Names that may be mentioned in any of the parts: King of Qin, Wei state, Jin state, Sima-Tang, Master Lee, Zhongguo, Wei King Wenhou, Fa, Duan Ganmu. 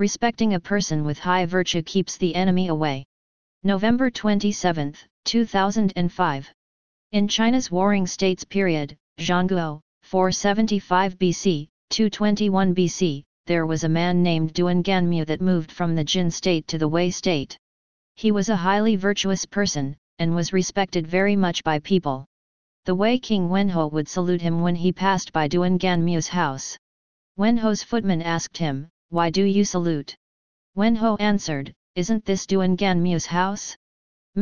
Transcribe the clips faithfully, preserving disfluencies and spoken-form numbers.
respecting a person with high virtue keeps the enemy away. November twenty-seventh, two thousand five. In China's Warring States period, Zhongguo, four seventy-five B C, two twenty-one B C, there was a man named Duan Ganmu that moved from the Jin state to the Wei state. He was a highly virtuous person, and was respected very much by people. The Wei King Wenhou would salute him when he passed by Duan Ganmu's house. Wenhou's footman asked him, "Why do you salute?" Wenhou answered, "Isn't this Duan Ganmu's house?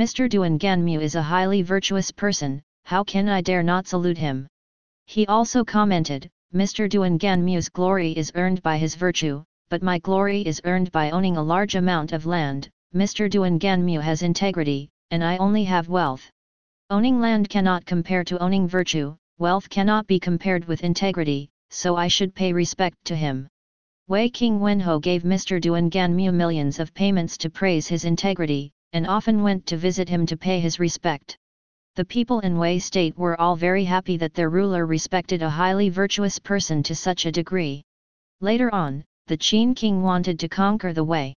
Mister Duan Ganmu is a highly virtuous person, how can I dare not salute him?" He also commented, "Mister Duan Ganmu's glory is earned by his virtue, but my glory is earned by owning a large amount of land. Mister Duan Ganmu has integrity, and I only have wealth. Owning land cannot compare to owning virtue, wealth cannot be compared with integrity, so I should pay respect to him." Wei King Wenhou gave Mister Duan Ganmu millions of payments to praise his integrity, and often went to visit him to pay his respect. The people in Wei state were all very happy that their ruler respected a highly virtuous person to such a degree. Later on, the Qin king wanted to conquer the Wei.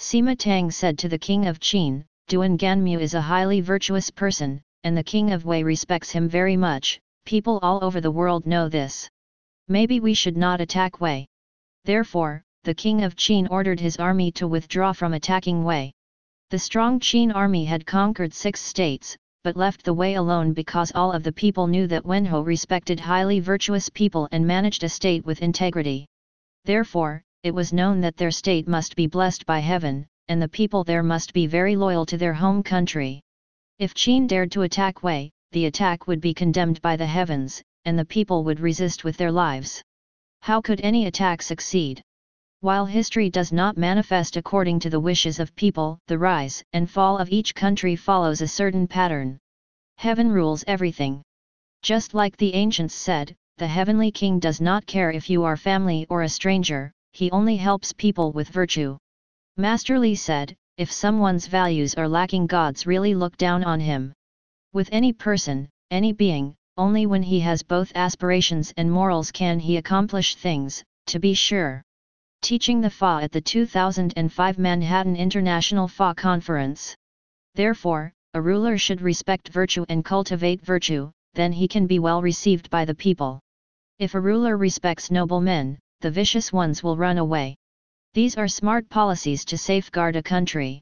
Sima-Tang said to the king of Qin, "Duan Ganmu is a highly virtuous person, and the king of Wei respects him very much, people all over the world know this. Maybe we should not attack Wei." Therefore, the king of Qin ordered his army to withdraw from attacking Wei. The strong Qin army had conquered six states, but left the Wei alone because all of the people knew that Wenhou respected highly virtuous people and managed a state with integrity. Therefore, it was known that their state must be blessed by heaven, and the people there must be very loyal to their home country. If Qin dared to attack Wei, the attack would be condemned by the heavens, and the people would resist with their lives. How could any attack succeed? While history does not manifest according to the wishes of people, the rise and fall of each country follows a certain pattern. Heaven rules everything. Just like the ancients said, the heavenly king does not care if you are family or a stranger, he only helps people with virtue. Master Lee said, "If someone's values are lacking, gods really look down on him." With any person, any being, only when he has both aspirations and morals can he accomplish things, to be sure. Teaching the Fa at the two thousand five Manhattan International Fa Conference. Therefore, a ruler should respect virtue and cultivate virtue, then he can be well received by the people. If a ruler respects noble men, the vicious ones will run away. These are smart policies to safeguard a country.